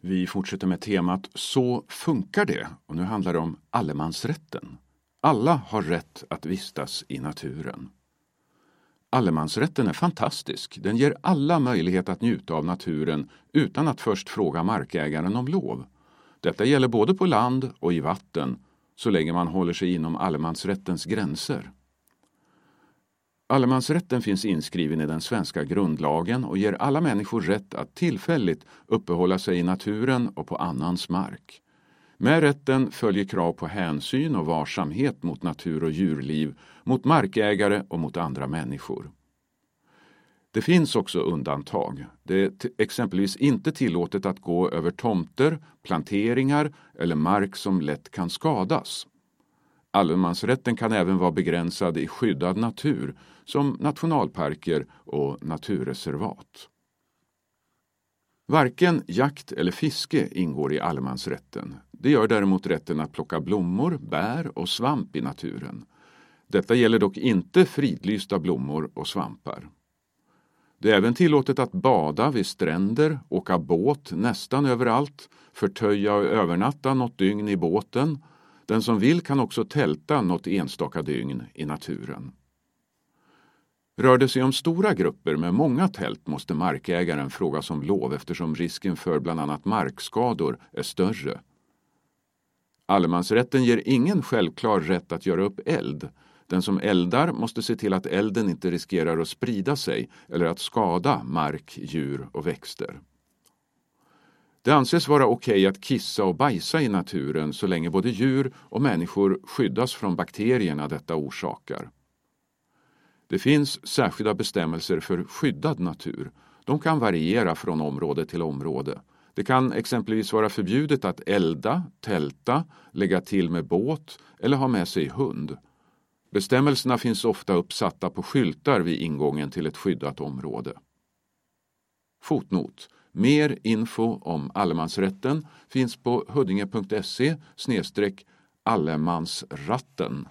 Vi fortsätter med temat Så funkar det, och nu handlar det om allemansrätten. Alla har rätt att vistas i naturen. Allemansrätten är fantastisk. Den ger alla möjlighet att njuta av naturen utan att först fråga markägaren om lov. Detta gäller både på land och i vatten, så länge man håller sig inom allemansrättens gränser. Allemansrätten finns inskriven i den svenska grundlagen och ger alla människor rätt att tillfälligt uppehålla sig i naturen och på annans mark. Med rätten följer krav på hänsyn och varsamhet mot natur och djurliv, mot markägare och mot andra människor. Det finns också undantag. Det är exempelvis inte tillåtet att gå över tomter, planteringar eller mark som lätt kan skadas. Allemansrätten kan även vara begränsad i skyddad natur som nationalparker och naturreservat. Varken jakt eller fiske ingår i allemansrätten. Det gör däremot rätten att plocka blommor, bär och svamp i naturen. Detta gäller dock inte fridlysta blommor och svampar. Det är även tillåtet att bada vid stränder, åka båt nästan överallt, förtöja och övernatta något dygn i båten. Den som vill kan också tälta något enstaka dygn i naturen. Rör det sig om stora grupper med många tält måste markägaren frågas om lov eftersom risken för bland annat markskador är större. Allemansrätten ger ingen självklar rätt att göra upp eld. Den som eldar måste se till att elden inte riskerar att sprida sig eller att skada mark, djur och växter. Det anses vara okej att kissa och bajsa i naturen så länge både djur och människor skyddas från bakterierna detta orsakar. Det finns särskilda bestämmelser för skyddad natur. De kan variera från område till område. Det kan exempelvis vara förbjudet att elda, tälta, lägga till med båt eller ha med sig hund. Bestämmelserna finns ofta uppsatta på skyltar vid ingången till ett skyddat område. Fotnot. Mer info om allemansrätten finns på huddinge.se/allemansratten.